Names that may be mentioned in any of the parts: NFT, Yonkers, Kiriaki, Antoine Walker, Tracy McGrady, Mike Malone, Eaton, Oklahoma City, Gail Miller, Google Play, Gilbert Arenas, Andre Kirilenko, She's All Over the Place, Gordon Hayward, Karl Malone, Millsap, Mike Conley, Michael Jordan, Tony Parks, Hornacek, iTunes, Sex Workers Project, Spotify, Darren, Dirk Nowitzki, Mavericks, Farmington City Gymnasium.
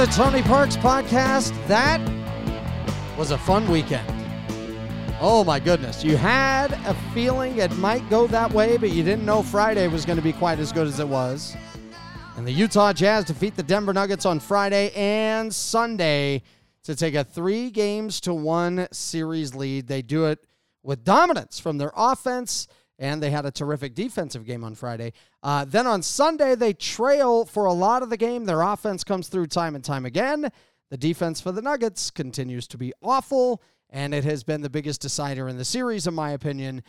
the Tony Parks Podcast. That was a fun weekend. Oh my goodness. You had a feeling it might go that way, but you didn't know Friday was going to be quite as good as it was. And the Utah Jazz defeat the Denver Nuggets on Friday and Sunday to take a 3-1 series lead. They do it with dominance from their offense, and they had a terrific defensive game on Friday. Then on Sunday, they trail for a lot of the game. Their offense comes through time and time again. The defense for the Nuggets continues to be awful, and it has been the biggest decider in the series, in my opinion,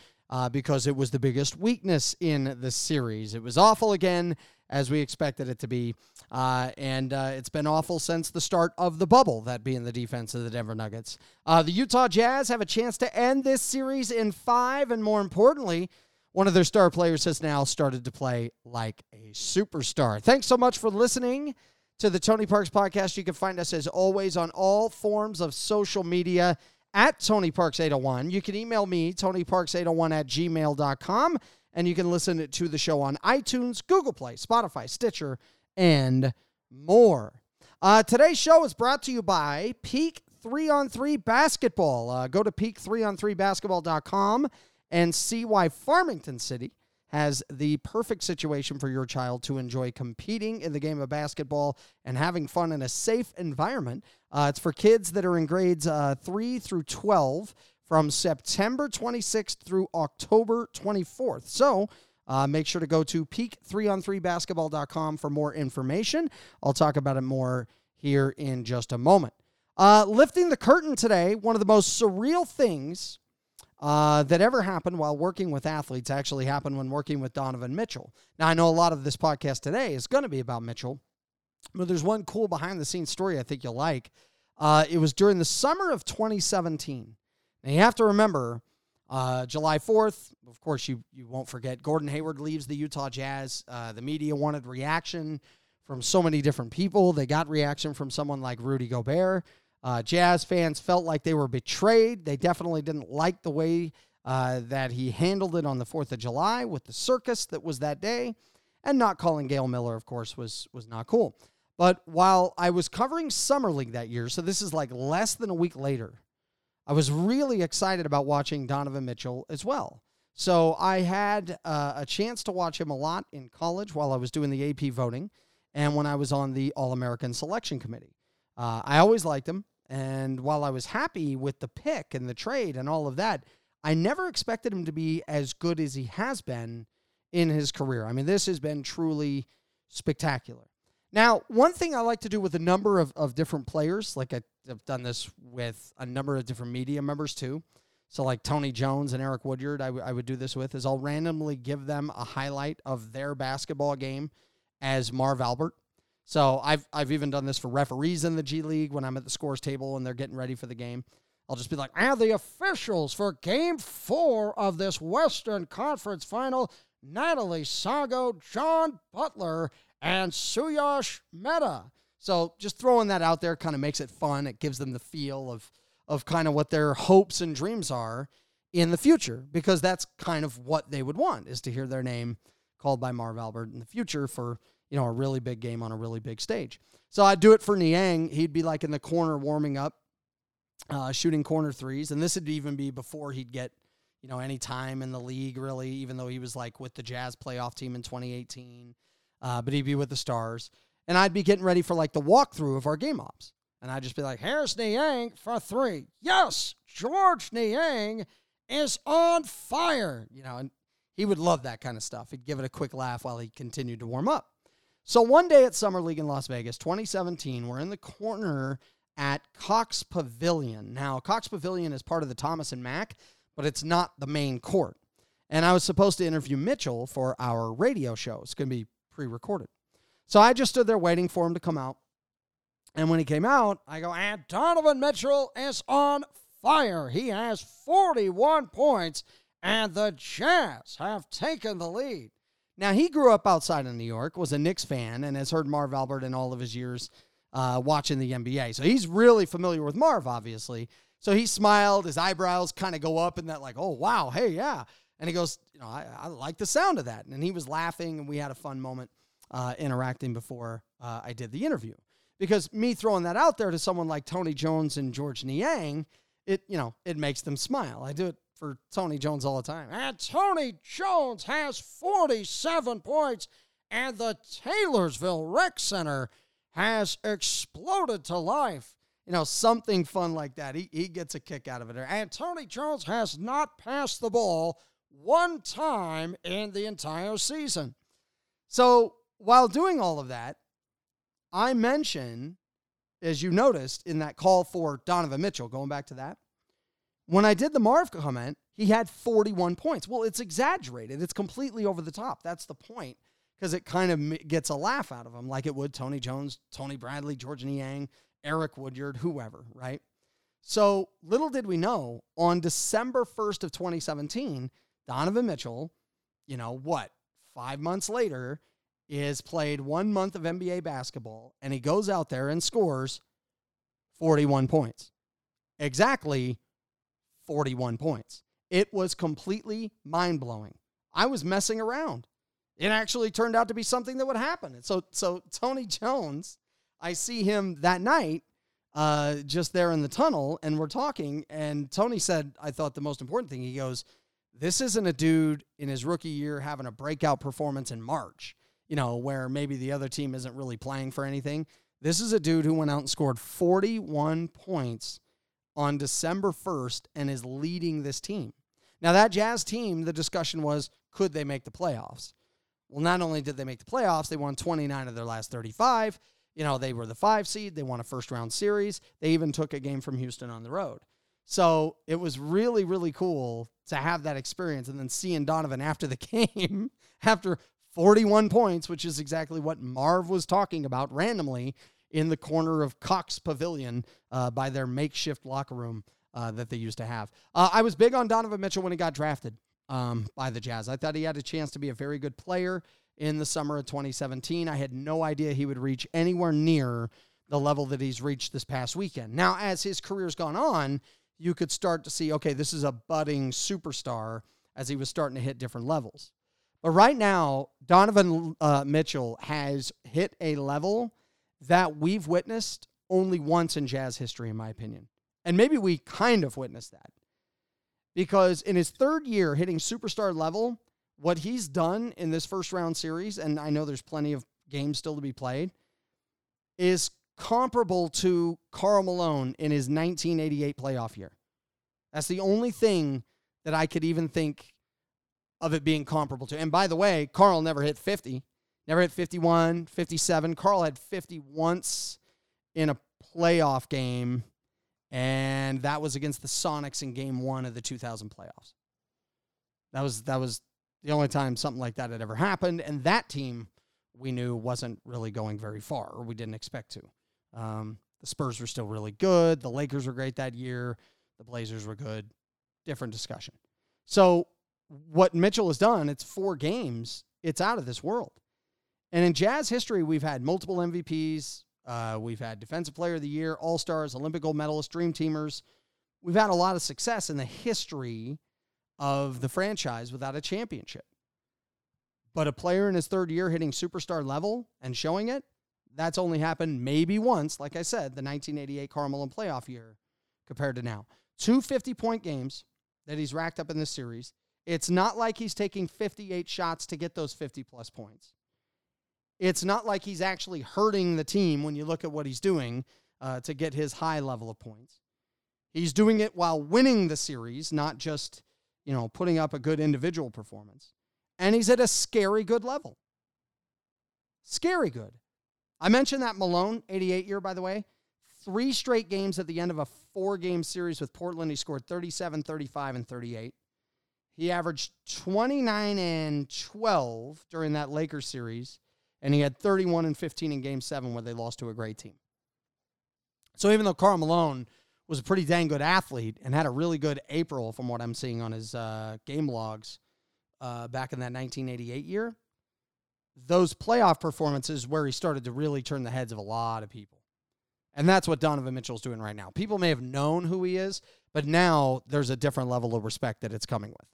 because it was the biggest weakness in the series. It was awful again, as we expected it to be, and it's been awful since the start of the bubble, that being the defense of the Denver Nuggets. The Utah Jazz have a chance to end this series in five, and more importantly, one of their star players has now started to play like a superstar. Thanks so much for listening to the Tony Parks Podcast. You can find us, as always, on all forms of social media at Tony Parks 801. You can email me, tonyparks801@gmail.com. And you can listen to the show on iTunes, Google Play, Spotify, Stitcher, and more. Today's show is brought to you by Peak 3-on-3 Basketball. Go to peak3on3basketball.com and see why Farmington City has the perfect situation for your child to enjoy competing in the game of basketball and having fun in a safe environment. It's for kids that are in grades 3 through 12. From September 26th through October 24th. So make sure to go to peak3on3basketball.com for more information. I'll talk about it more here in just a moment. Lifting the curtain today, one of the most surreal things that ever happened while working with athletes actually happened when working with Donovan Mitchell. Now, I know a lot of this podcast today is going to be about Mitchell, but there's one cool behind-the-scenes story I think you'll like. It was during the summer of 2017. And you have to remember, July 4th, of course, you won't forget, Gordon Hayward leaves the Utah Jazz. The media wanted reaction from so many different people. They got reaction from someone like Rudy Gobert. Jazz fans felt like they were betrayed. They definitely didn't like the way that he handled it on the 4th of July with the circus that was that day. And not calling Gail Miller, of course, was not cool. But while I was covering Summer League that year, so this is like less than a week later, I was really excited about watching Donovan Mitchell as well. So I had a chance to watch him a lot in college while I was doing the AP voting and when I was on the All-American Selection Committee. I always liked him, and while I was happy with the pick and the trade and all of that, I never expected him to be as good as he has been in his career. I mean, this has been truly spectacular. Now, one thing I like to do with a number of different players, like I've done this with a number of different media members too, so like Tony Jones and Eric Woodyard, I would do this with, is I'll randomly give them a highlight of their basketball game as Marv Albert. So I've even done this for referees in the G League when I'm at the scores table and they're getting ready for the game. I'll just be like, the officials for Game 4 of this Western Conference Final, Natalie Sago, John Butler, and Suyash Mehta. So just throwing that out there kind of makes it fun. It gives them the feel of kind of what their hopes and dreams are in the future, because that's kind of what they would want, is to hear their name called by Marv Albert in the future for, you know, a really big game on a really big stage. So I'd do it for Niang. He'd be like in the corner warming up, shooting corner threes. And this would even be before he'd get, you know, any time in the league really, even though he was like with the Jazz playoff team in 2018. But he'd be with the Stars. And I'd be getting ready for, like, the walkthrough of our game ops. And I'd just be like, here's Niang for three. Yes, George Niang is on fire. You know, and he would love that kind of stuff. He'd give it a quick laugh while he continued to warm up. So one day at Summer League in Las Vegas, 2017, we're in the corner at Cox Pavilion. Now, Cox Pavilion is part of the Thomas and Mack, but it's not the main court. And I was supposed to interview Mitchell for our radio show. It's going to be pre-recorded. So I just stood there waiting for him to come out. And when he came out, I go, and Donovan Mitchell is on fire. He has 41 points, and the Jazz have taken the lead. Now, he grew up outside of New York, was a Knicks fan, and has heard Marv Albert in all of his years watching the NBA. So he's really familiar with Marv, obviously. So he smiled, his eyebrows kind of go up in that, like, oh, wow, hey, yeah. And he goes, you know, I like the sound of that. And he was laughing, and we had a fun moment interacting before I did the interview. Because me throwing that out there to someone like Tony Jones and George Niang, it makes them smile. I do it for Tony Jones all the time. And Tony Jones has 47 points, and the Taylorsville Rec Center has exploded to life. You know, something fun like that. He gets a kick out of it. And Tony Jones has not passed the ball one time in the entire season. So while doing all of that, I mention, as you noticed in that call for Donovan Mitchell, going back to that, when I did the Marv comment, he had 41 points. Well, it's exaggerated. It's completely over the top. That's the point, because it kind of gets a laugh out of him, like it would Tony Jones, Tony Bradley, George Niang, Eric Woodyard, whoever, right? So little did we know, on December 1st of 2017, Donovan Mitchell, 5 months later, is played 1 month of NBA basketball, and he goes out there and scores 41 points. Exactly 41 points. It was completely mind-blowing. I was messing around. It actually turned out to be something that would happen. And so Tony Jones, I see him that night just there in the tunnel, and we're talking, and Tony said, I thought the most important thing, he goes, this isn't a dude in his rookie year having a breakout performance in March, where maybe the other team isn't really playing for anything. This is a dude who went out and scored 41 points on December 1st and is leading this team. Now, that Jazz team, the discussion was, could they make the playoffs? Well, not only did they make the playoffs, they won 29 of their last 35. They were the 5 seed. They won a first-round series. They even took a game from Houston on the road. So it was really, really cool to have that experience. And then seeing Donovan after the game, after 41 points, which is exactly what Marv was talking about randomly in the corner of Cox Pavilion by their makeshift locker room that they used to have. I was big on Donovan Mitchell when he got drafted by the Jazz. I thought he had a chance to be a very good player in the summer of 2017. I had no idea he would reach anywhere near the level that he's reached this past weekend. Now, as his career's gone on, you could start to see, okay, this is a budding superstar, as he was starting to hit different levels. But right now, Donovan Mitchell has hit a level that we've witnessed only once in Jazz history, in my opinion. And maybe we kind of witnessed that. Because in his third year hitting superstar level, what he's done in this first round series, and I know there's plenty of games still to be played, is comparable to Karl Malone in his 1988 playoff year. That's the only thing that I could even think of it being comparable to. And by the way, Karl never hit 50, never hit 51, 57. Karl had 50 once in a playoff game, and that was against the Sonics in game 1 of the 2000 playoffs. That was the only time something like that had ever happened, and that team we knew wasn't really going very far, or we didn't expect to. The Spurs were still really good. The Lakers were great that year. The Blazers were good. Different discussion. So what Mitchell has done, it's 4 games. It's out of this world. And in Jazz history, we've had multiple MVPs. We've had Defensive Player of the Year, All-Stars, Olympic gold medalists, Dream Teamers. We've had a lot of success in the history of the franchise without a championship. But a player in his third year hitting superstar level and showing it, that's only happened maybe once, like I said, the 1988 Karl Malone playoff year compared to now. 2 50-point games that he's racked up in this series. It's not like he's taking 58 shots to get those 50-plus points. It's not like he's actually hurting the team when you look at what he's doing to get his high level of points. He's doing it while winning the series, not just, putting up a good individual performance. And he's at a scary good level. Scary good. I mentioned that Malone, 88 year, by the way, 3 straight games at the end of a 4-game series with Portland. He scored 37, 35, and 38. He averaged 29 and 12 during that Lakers series, and he had 31 and 15 in Game 7 where they lost to a great team. So even though Karl Malone was a pretty dang good athlete and had a really good April from what I'm seeing on his game logs, back in that 1988 year, those playoff performances where he started to really turn the heads of a lot of people. And that's what Donovan Mitchell's doing right now. People may have known who he is, but now there's a different level of respect that it's coming with.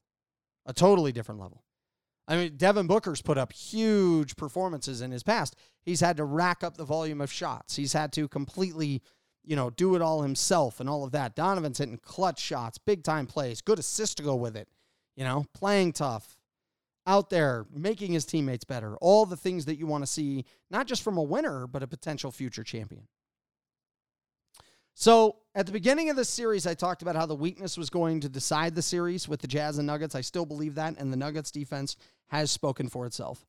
A totally different level. I mean, Devin Booker's put up huge performances in his past. He's had to rack up the volume of shots. He's had to completely, you know, do it all himself and all of that. Donovan's hitting clutch shots, big-time plays, good assists to go with it, you know, playing tough, out there, making his teammates better, all the things that you want to see, not just from a winner, but a potential future champion. So at the beginning of this series, I talked about how the weakness was going to decide the series with the Jazz and Nuggets. I still believe that, and the Nuggets defense has spoken for itself.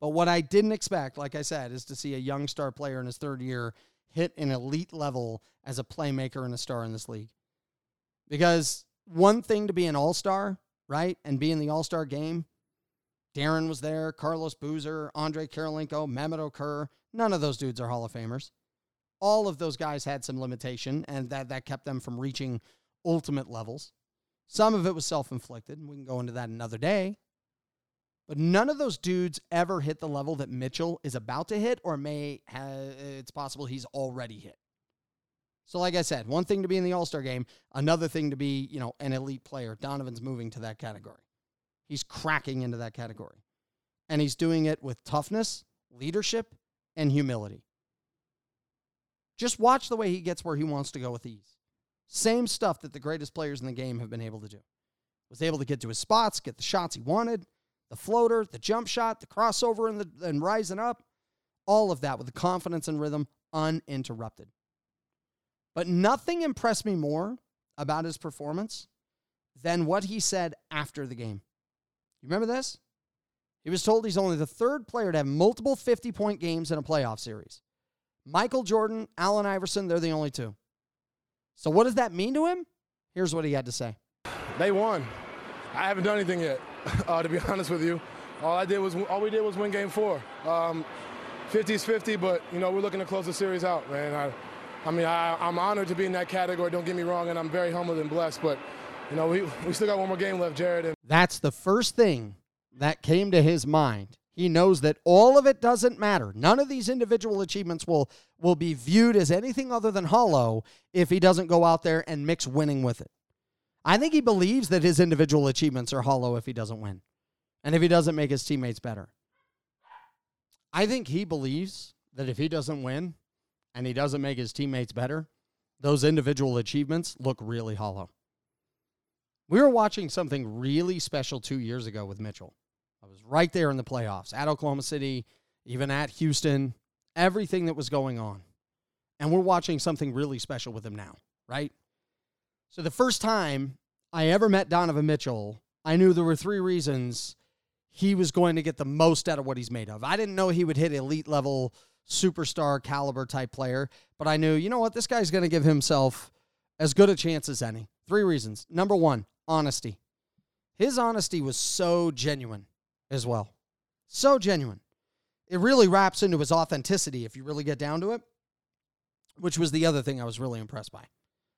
But what I didn't expect, like I said, is to see a young star player in his third year hit an elite level as a playmaker and a star in this league. Because one thing to be an all-star, right, and be in the all-star game, Darren was there, Carlos Boozer, Andre Kirilenko, Mehmet Okur, none of those dudes are Hall of Famers. All of those guys had some limitation, and that kept them from reaching ultimate levels. Some of it was self-inflicted, and we can go into that another day. But none of those dudes ever hit the level that Mitchell is about to hit, or it's possible he's already hit. So like I said, one thing to be in the All-Star game, another thing to be, you know, an elite player. Donovan's moving to that category. He's cracking into that category. And he's doing it with toughness, leadership, and humility. Just watch the way he gets where he wants to go with ease. Same stuff that the greatest players in the game have been able to do. Was able to get to his spots, get the shots he wanted, the floater, the jump shot, the crossover, and rising up. All of that with the confidence and rhythm uninterrupted. But nothing impressed me more about his performance than what he said after the game. You remember this? He was told he's only the third player to have multiple 50-point games in a playoff series. Michael Jordan, Allen Iverson, they're the only two. So what does that mean to him? Here's what he had to say. They won. I haven't done anything yet, to be honest with you. All we did was win game four. 50's 50, but, you know, we're looking to close the series out, man. I'm honored to be in that category, don't get me wrong, and I'm very humbled and blessed. But, you know, we still got one more game left, Jared. That's the first thing that came to his mind. He knows that all of it doesn't matter. None of these individual achievements will be viewed as anything other than hollow if he doesn't go out there and mix winning with it. I think he believes that his individual achievements are hollow if he doesn't win and if he doesn't make his teammates better. I think he believes that if he doesn't win and he doesn't make his teammates better, those individual achievements look really hollow. We were watching something really special 2 years ago with Mitchell. I was right there in the playoffs, at Oklahoma City, even at Houston, everything that was going on. And we're watching something really special with him now, right? So the first time I ever met Donovan Mitchell, I knew there were three reasons he was going to get the most out of what he's made of. I didn't know he would hit elite level, superstar caliber type player, but I knew, you know what, this guy's going to give himself as good a chance as any. Three reasons. Number one, honesty. His honesty was so genuine. As well. So genuine. It really wraps into his authenticity if you really get down to it, which was the other thing I was really impressed by.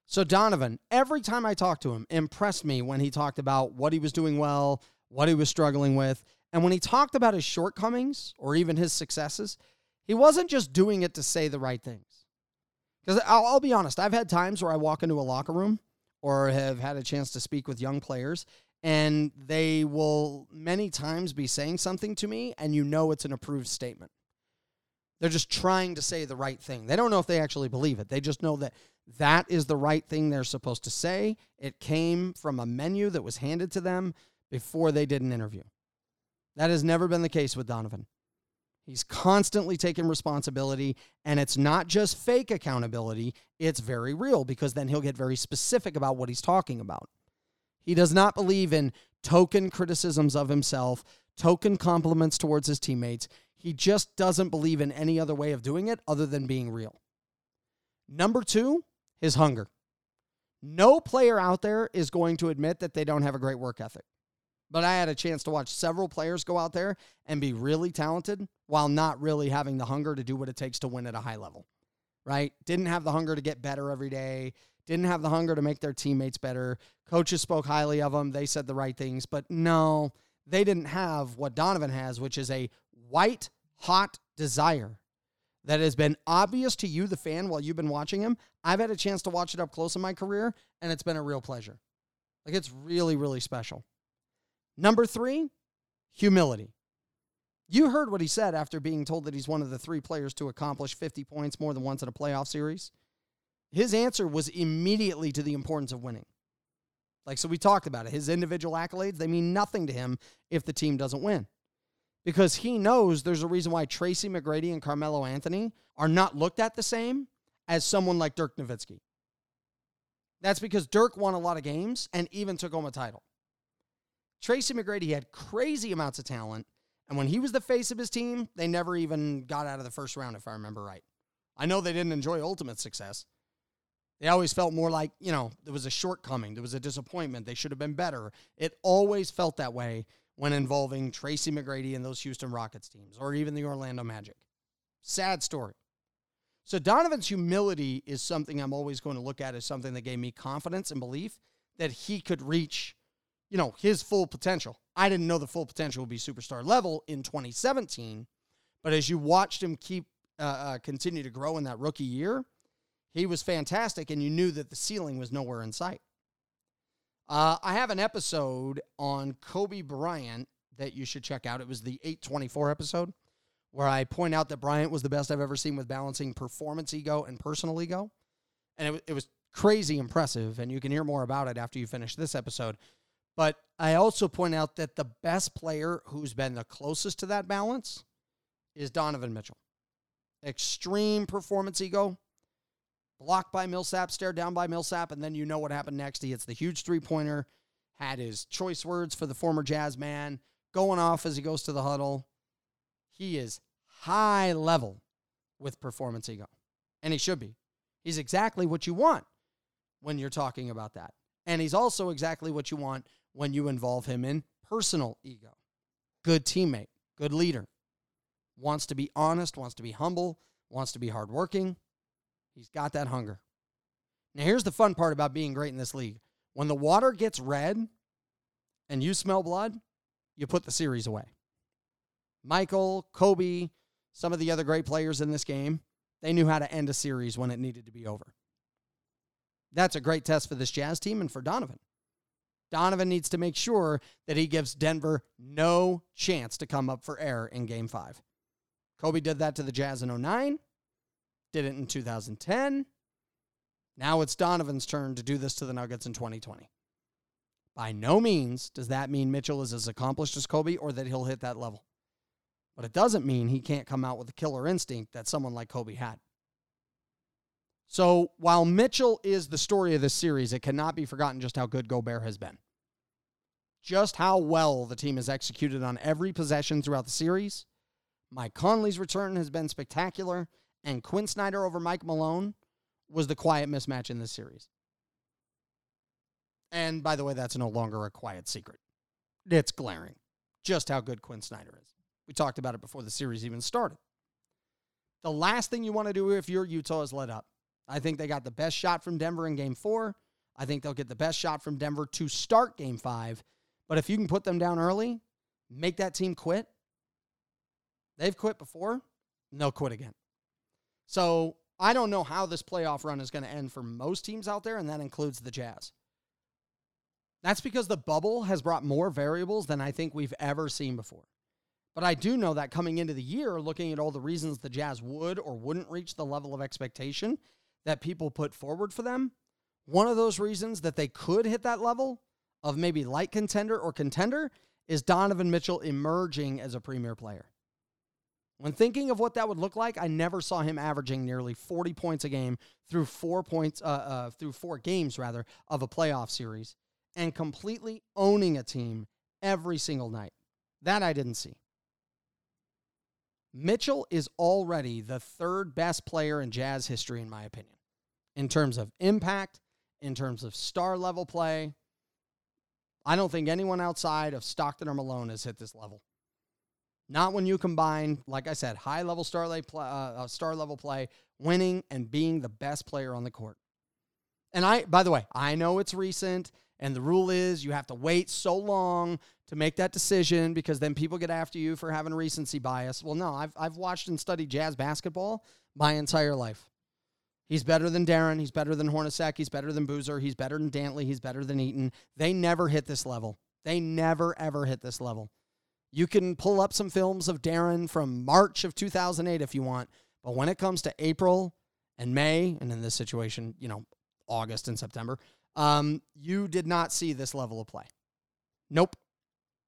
So Donovan, every time I talked to him, impressed me when he talked about what he was doing well, what he was struggling with, and when he talked about his shortcomings or even his successes, he wasn't just doing it to say the right things. Because I'll be honest, I've had times where I walk into a locker room or have had a chance to speak with young players, and they will many times be saying something to me, and you know it's an approved statement. They're just trying to say the right thing. They don't know if they actually believe it. They just know that that is the right thing they're supposed to say. It came from a menu that was handed to them before they did an interview. That has never been the case with Donovan. He's constantly taking responsibility, and it's not just fake accountability. It's very real, because then he'll get very specific about what he's talking about. He does not believe in token criticisms of himself, token compliments towards his teammates. He just doesn't believe in any other way of doing it other than being real. Number two, his hunger. No player out there is going to admit that they don't have a great work ethic. But I had a chance to watch several players go out there and be really talented while not really having the hunger to do what it takes to win at a high level, right? Didn't have the hunger to get better every day. Didn't have the hunger to make their teammates better. Coaches spoke highly of them. They said the right things. But no, they didn't have what Donovan has, which is a white-hot desire that has been obvious to you, the fan, while you've been watching him. I've had a chance to watch it up close in my career, and it's been a real pleasure. Like, it's really, really special. Number three, humility. You heard what he said after being told that he's one of the three players to accomplish 50 points more than once in a playoff series. His answer was immediately to the importance of winning. Like, so we talked about it. His individual accolades, they mean nothing to him if the team doesn't win. Because he knows there's a reason why Tracy McGrady and Carmelo Anthony are not looked at the same as someone like Dirk Nowitzki. That's because Dirk won a lot of games and even took home a title. Tracy McGrady had crazy amounts of talent, and when he was the face of his team, they never even got out of the first round, if I remember right. I know they didn't enjoy ultimate success. They always felt more like, you know, there was a shortcoming, there was a disappointment, they should have been better. It always felt that way when involving Tracy McGrady and those Houston Rockets teams, or even the Orlando Magic. Sad story. So Donovan's humility is something I'm always going to look at as something that gave me confidence and belief that he could reach, you know, his full potential. I didn't know the full potential would be superstar level in 2017, but as you watched him keep continue to grow in that rookie year, he was fantastic, and you knew that the ceiling was nowhere in sight. I have an episode on Kobe Bryant that you should check out. It was the 824 episode, where I point out that Bryant was the best I've ever seen with balancing performance ego and personal ego. And it was crazy impressive, and you can hear more about it after you finish this episode. But I also point out that the best player who's been the closest to that balance is Donovan Mitchell. Extreme performance ego, blocked by Millsap, stared down by Millsap, and then you know what happened next. He hits the huge three-pointer, had his choice words for the former Jazz man, going off as he goes to the huddle. He is high level with performance ego, and he should be. He's exactly what you want when you're talking about that, and he's also exactly what you want when you involve him in personal ego. Good teammate, good leader, wants to be honest, wants to be humble, wants to be hardworking. He's got that hunger. Now, here's the fun part about being great in this league. When the water gets red and you smell blood, you put the series away. Michael, Kobe, some of the other great players in this game, they knew how to end a series when it needed to be over. That's a great test for this Jazz team and for Donovan. Donovan needs to make sure that he gives Denver no chance to come up for air in Game 5. Kobe did that to the Jazz in 2009, did it in 2010. Now it's Donovan's turn to do this to the Nuggets in 2020. By no means does that mean Mitchell is as accomplished as Kobe or that he'll hit that level. But it doesn't mean he can't come out with the killer instinct that someone like Kobe had. So while Mitchell is the story of this series, it cannot be forgotten just how good Gobert has been. Just how well the team has executed on every possession throughout the series. Mike Conley's return has been spectacular, and Quinn Snyder over Mike Malone was the quiet mismatch in this series. And by the way, that's no longer a quiet secret. It's glaring just how good Quinn Snyder is. We talked about it before the series even started. The last thing you want to do if you're Utah is let up. I think they got the best shot from Denver in Game 4. I think they'll get the best shot from Denver to start Game 5. But if you can put them down early, make that team quit. They've quit before, and they'll quit again. So I don't know how this playoff run is going to end for most teams out there, and that includes the Jazz. That's because the bubble has brought more variables than I think we've ever seen before. But I do know that coming into the year, looking at all the reasons the Jazz would or wouldn't reach the level of expectation that people put forward for them, one of those reasons that they could hit that level of maybe light contender or contender is Donovan Mitchell emerging as a premier player. When thinking of what that would look like, I never saw him averaging nearly 40 points a game through four games of a playoff series and completely owning a team every single night. That I didn't see. Mitchell is already the third best player in Jazz history, in my opinion, in terms of impact, in terms of star-level play. I don't think anyone outside of Stockton or Malone has hit this level. Not when you combine, like I said, high-level star-level play, winning, and being the best player on the court. And by the way, I know it's recent, and the rule is you have to wait so long to make that decision because then people get after you for having recency bias. Well, no, I've watched and studied Jazz basketball my entire life. He's better than Darren. He's better than Hornacek. He's better than Boozer. He's better than Dantley. He's better than Eaton. They never hit this level. They never, ever hit this level. You can pull up some films of Darren from March of 2008 if you want. But when it comes to April and May, and in this situation, you know, August and September, you did not see this level of play. Nope.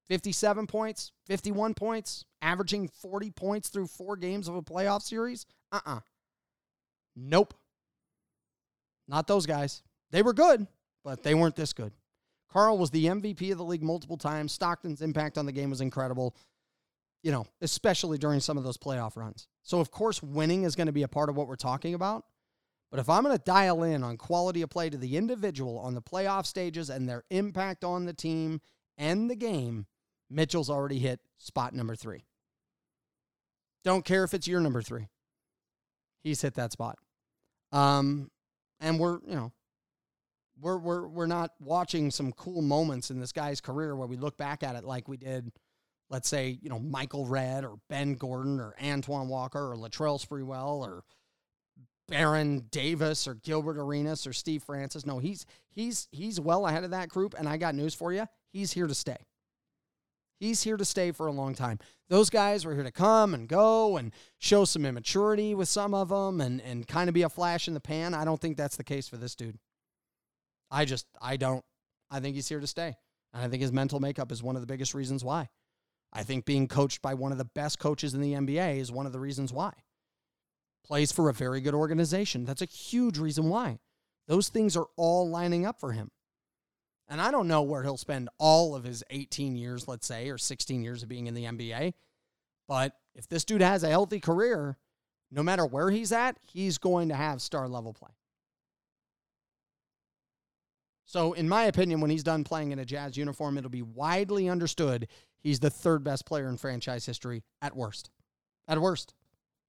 57 points, 51 points, averaging 40 points through four games of a playoff series? Nope. Not those guys. They were good, but they weren't this good. Karl was the MVP of the league multiple times. Stockton's impact on the game was incredible, you know, especially during some of those playoff runs. So, of course, winning is going to be a part of what we're talking about. But if I'm going to dial in on quality of play to the individual on the playoff stages and their impact on the team and the game, Mitchell's already hit spot number three. Don't care if it's your number three. He's hit that spot. And we're, you know, we're not watching some cool moments in this guy's career where we look back at it like we did, let's say, you know, Michael Redd or Ben Gordon or Antoine Walker or Latrell Sprewell or Baron Davis or Gilbert Arenas or Steve Francis. No, he's well ahead of that group, and I got news for you. He's here to stay. He's here to stay for a long time. Those guys were here to come and go and show some immaturity with some of them and kind of be a flash in the pan. I don't think that's the case for this dude. I think he's here to stay. And I think his mental makeup is one of the biggest reasons why. I think being coached by one of the best coaches in the NBA is one of the reasons why. Plays for a very good organization. That's a huge reason why. Those things are all lining up for him. And I don't know where he'll spend all of his 18 years, let's say, or 16 years of being in the NBA. But if this dude has a healthy career, no matter where he's at, he's going to have star-level play. So, in my opinion, when he's done playing in a Jazz uniform, it'll be widely understood he's the third best player in franchise history at worst. At worst.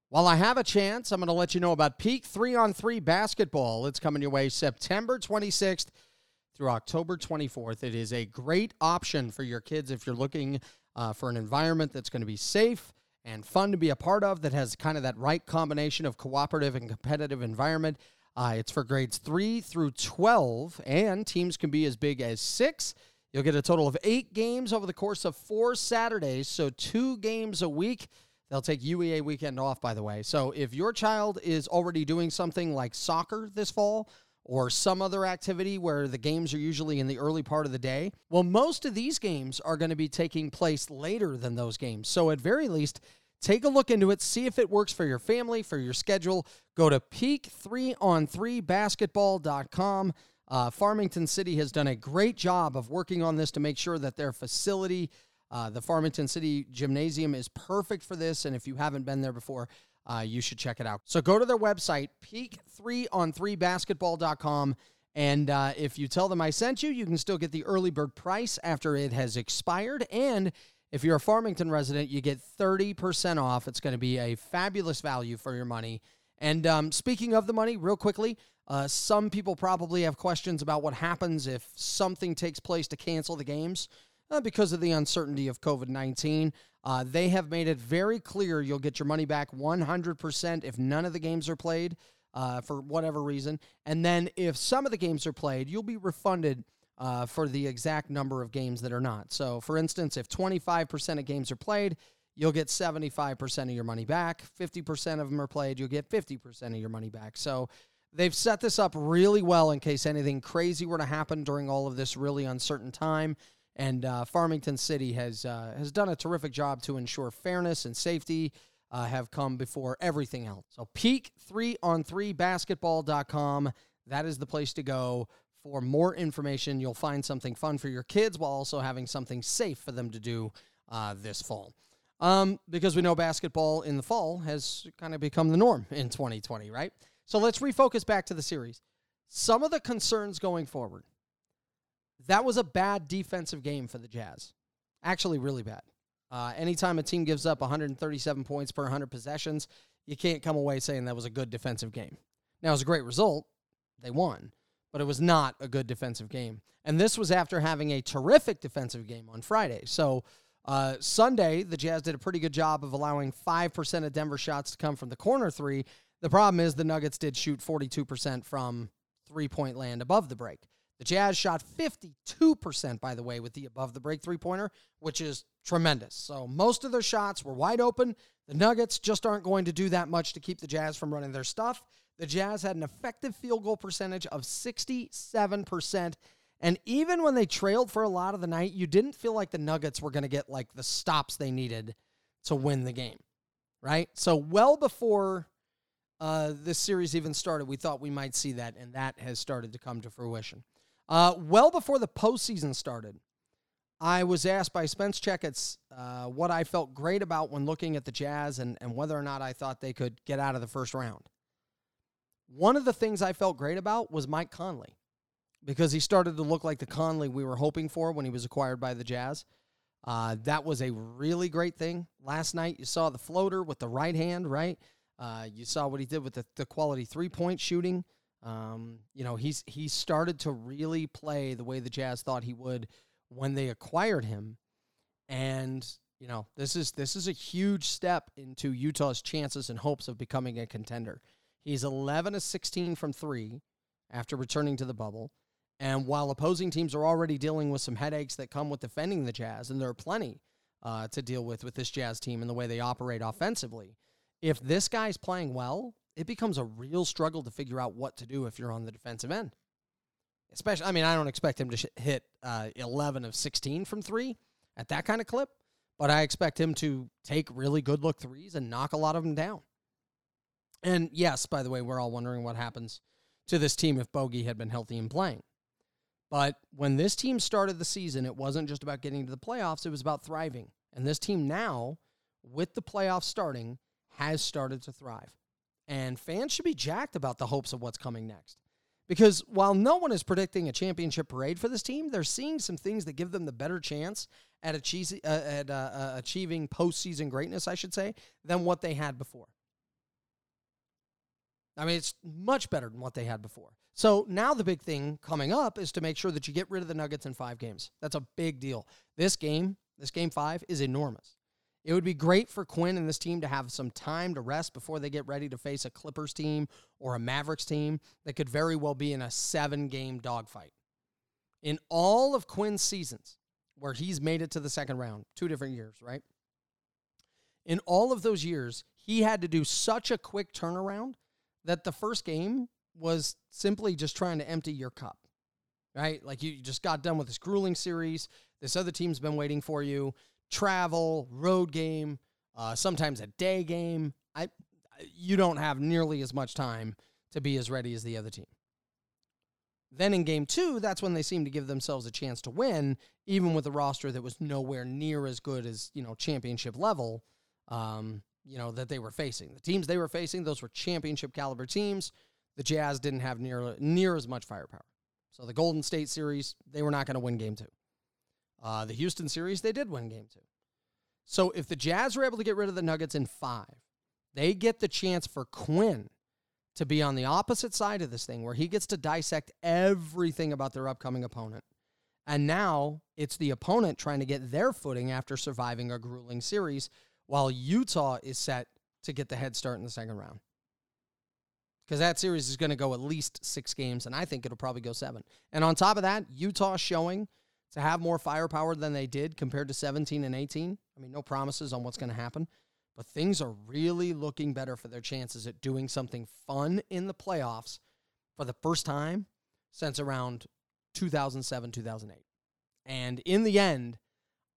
While I have a chance, I'm going to let you know about Peak 3-on-3 Basketball. It's coming your way September 26th. Through October 24th. It is a great option for your kids if you're looking for an environment that's going to be safe and fun to be a part of, that has kind of that right combination of cooperative and competitive environment. It's for grades 3 through 12, and teams can be as big as 6. You'll get a total of 8 games over the course of 4 Saturdays, so 2 games a week. They'll take UEA weekend off, by the way. So if your child is already doing something like soccer this fall, or some other activity where the games are usually in the early part of the day, well, most of these games are going to be taking place later than those games. So at very least, take a look into it, see if it works for your family, for your schedule. Go to peak3on3basketball.com. Farmington City has done a great job of working on this to make sure that their facility, the Farmington City Gymnasium, is perfect for this. And if you haven't been there before, you should check it out. So go to their website, peak3on3basketball.com, and if you tell them I sent you, you can still get the early bird price after it has expired. And if you're a Farmington resident, you get 30% off. It's going to be a fabulous value for your money. And speaking of the money, real quickly, some people probably have questions about what happens if something takes place to cancel the games because of the uncertainty of COVID-19. They have made it very clear you'll get your money back 100% if none of the games are played for whatever reason. And then if some of the games are played, you'll be refunded for the exact number of games that are not. So, for instance, if 25% of games are played, you'll get 75% of your money back. 50% of them are played, you'll get 50% of your money back. So they've set this up really well in case anything crazy were to happen during all of this really uncertain time. And Farmington City has done a terrific job to ensure fairness and safety have come before everything else. So peak3on3basketball.com, that is the place to go for more information. You'll find something fun for your kids while also having something safe for them to do this fall. Because we know basketball in the fall has kind of become the norm in 2020, right? So let's refocus back to the series. Some of the concerns going forward. That was a bad defensive game for the Jazz. Actually, really bad. Anytime a team gives up 137 points per 100 possessions, you can't come away saying that was a good defensive game. Now, it was a great result. They won. But it was not a good defensive game. And this was after having a terrific defensive game on Friday. So, Sunday, the Jazz did a pretty good job of allowing 5% of Denver shots to come from the corner three. The problem is the Nuggets did shoot 42% from three-point land above the break. The The Jazz shot 52%, by the way, with the above-the-break three-pointer, which is tremendous. So most of their shots were wide open. The Nuggets just aren't going to do that much to keep the Jazz from running their stuff. The Jazz had an effective field goal percentage of 67%. And even when they trailed for a lot of the night, you didn't feel like the Nuggets were going to get, like, the stops they needed to win the game, right? So well before this series even started, we thought we might see that, and that has started to come to fruition. Well before the postseason started, I was asked by Spence Checketts what I felt great about when looking at the Jazz and whether or not I thought they could get out of the first round. One of the things I felt great about was Mike Conley, because he started to look like the Conley we were hoping for when he was acquired by the Jazz. That was a really great thing. Last night, you saw the floater with the right hand, right? You saw what he did with the quality three-point shooting. He started to really play the way the Jazz thought he would when they acquired him. And, you know, this is a huge step into Utah's chances and hopes of becoming a contender. He's 11 of 16 from three after returning to the bubble. And while opposing teams are already dealing with some headaches that come with defending the Jazz, and there are plenty to deal with this Jazz team and the way they operate offensively, if this guy's playing well, it becomes a real struggle to figure out what to do if you're on the defensive end. Especially, I mean, I don't expect him to hit 11 of 16 from three at that kind of clip, but I expect him to take really good look threes and knock a lot of them down. And yes, by the way, we're all wondering what happens to this team if Bogey had been healthy and playing. But when this team started the season, it wasn't just about getting to the playoffs, it was about thriving. And this team now, with the playoffs starting, has started to thrive. And fans should be jacked about the hopes of what's coming next. Because while no one is predicting a championship parade for this team, they're seeing some things that give them the better chance at achieving postseason greatness, I should say, than what they had before. I mean, it's much better than what they had before. So now the big thing coming up is to make sure that you get rid of the Nuggets in 5 games. That's a big deal. This game 5, is enormous. It would be great for Quinn and this team to have some time to rest before they get ready to face a Clippers team or a Mavericks team that could very well be in a 7-game dogfight. In all of Quinn's seasons, where he's made it to the second round, 2 different years, right? In all of those years, he had to do such a quick turnaround that the first game was simply just trying to empty your cup, right? Like, you just got done with this grueling series. This other team's been waiting for you. Travel, road game, sometimes a day game. You don't have nearly as much time to be as ready as the other team. Then in game 2, that's when they seem to give themselves a chance to win, even with a roster that was nowhere near as good as, you know, championship level, that they were facing. The teams they were facing, those were championship caliber teams. The Jazz didn't have near as much firepower. So the Golden State series, they were not going to win game 2. The Houston series, they did win game 2. So if the Jazz were able to get rid of the Nuggets in 5, they get the chance for Quinn to be on the opposite side of this thing, where he gets to dissect everything about their upcoming opponent. And now it's the opponent trying to get their footing after surviving a grueling series, while Utah is set to get the head start in the second round. Because that series is going to go at least 6 games, and I think it'll probably go 7. And on top of that, Utah showing to have more firepower than they did compared to 17 and 18. I mean, no promises on what's going to happen, but things are really looking better for their chances at doing something fun in the playoffs for the first time since around 2007, 2008. And in the end,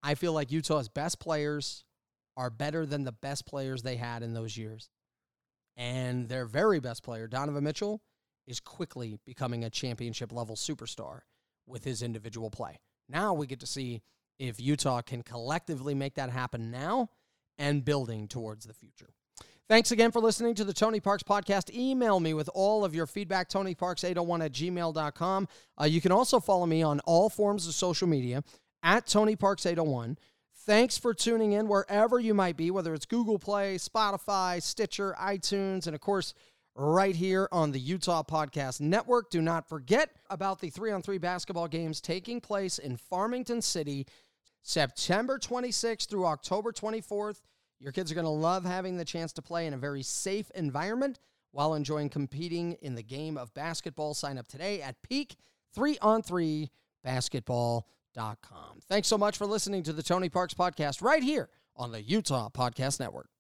I feel like Utah's best players are better than the best players they had in those years. And their very best player, Donovan Mitchell, is quickly becoming a championship-level superstar with his individual play. Now we get to see if Utah can collectively make that happen now and building towards the future. Thanks again for listening to the Tony Parks Podcast. Email me with all of your feedback, tonyparks801@gmail.com. You can also follow me on all forms of social media, @TonyParks801. Thanks for tuning in wherever you might be, whether it's Google Play, Spotify, Stitcher, iTunes, and, of course, right here on the Utah Podcast Network. Do not forget about the 3-on-3 basketball games taking place in Farmington City, September 26th through October 24th. Your kids are going to love having the chance to play in a very safe environment while enjoying competing in the game of basketball. Sign up today at Peak 3on3 basketball.com. Thanks so much for listening to the Tony Parks Podcast right here on the Utah Podcast Network.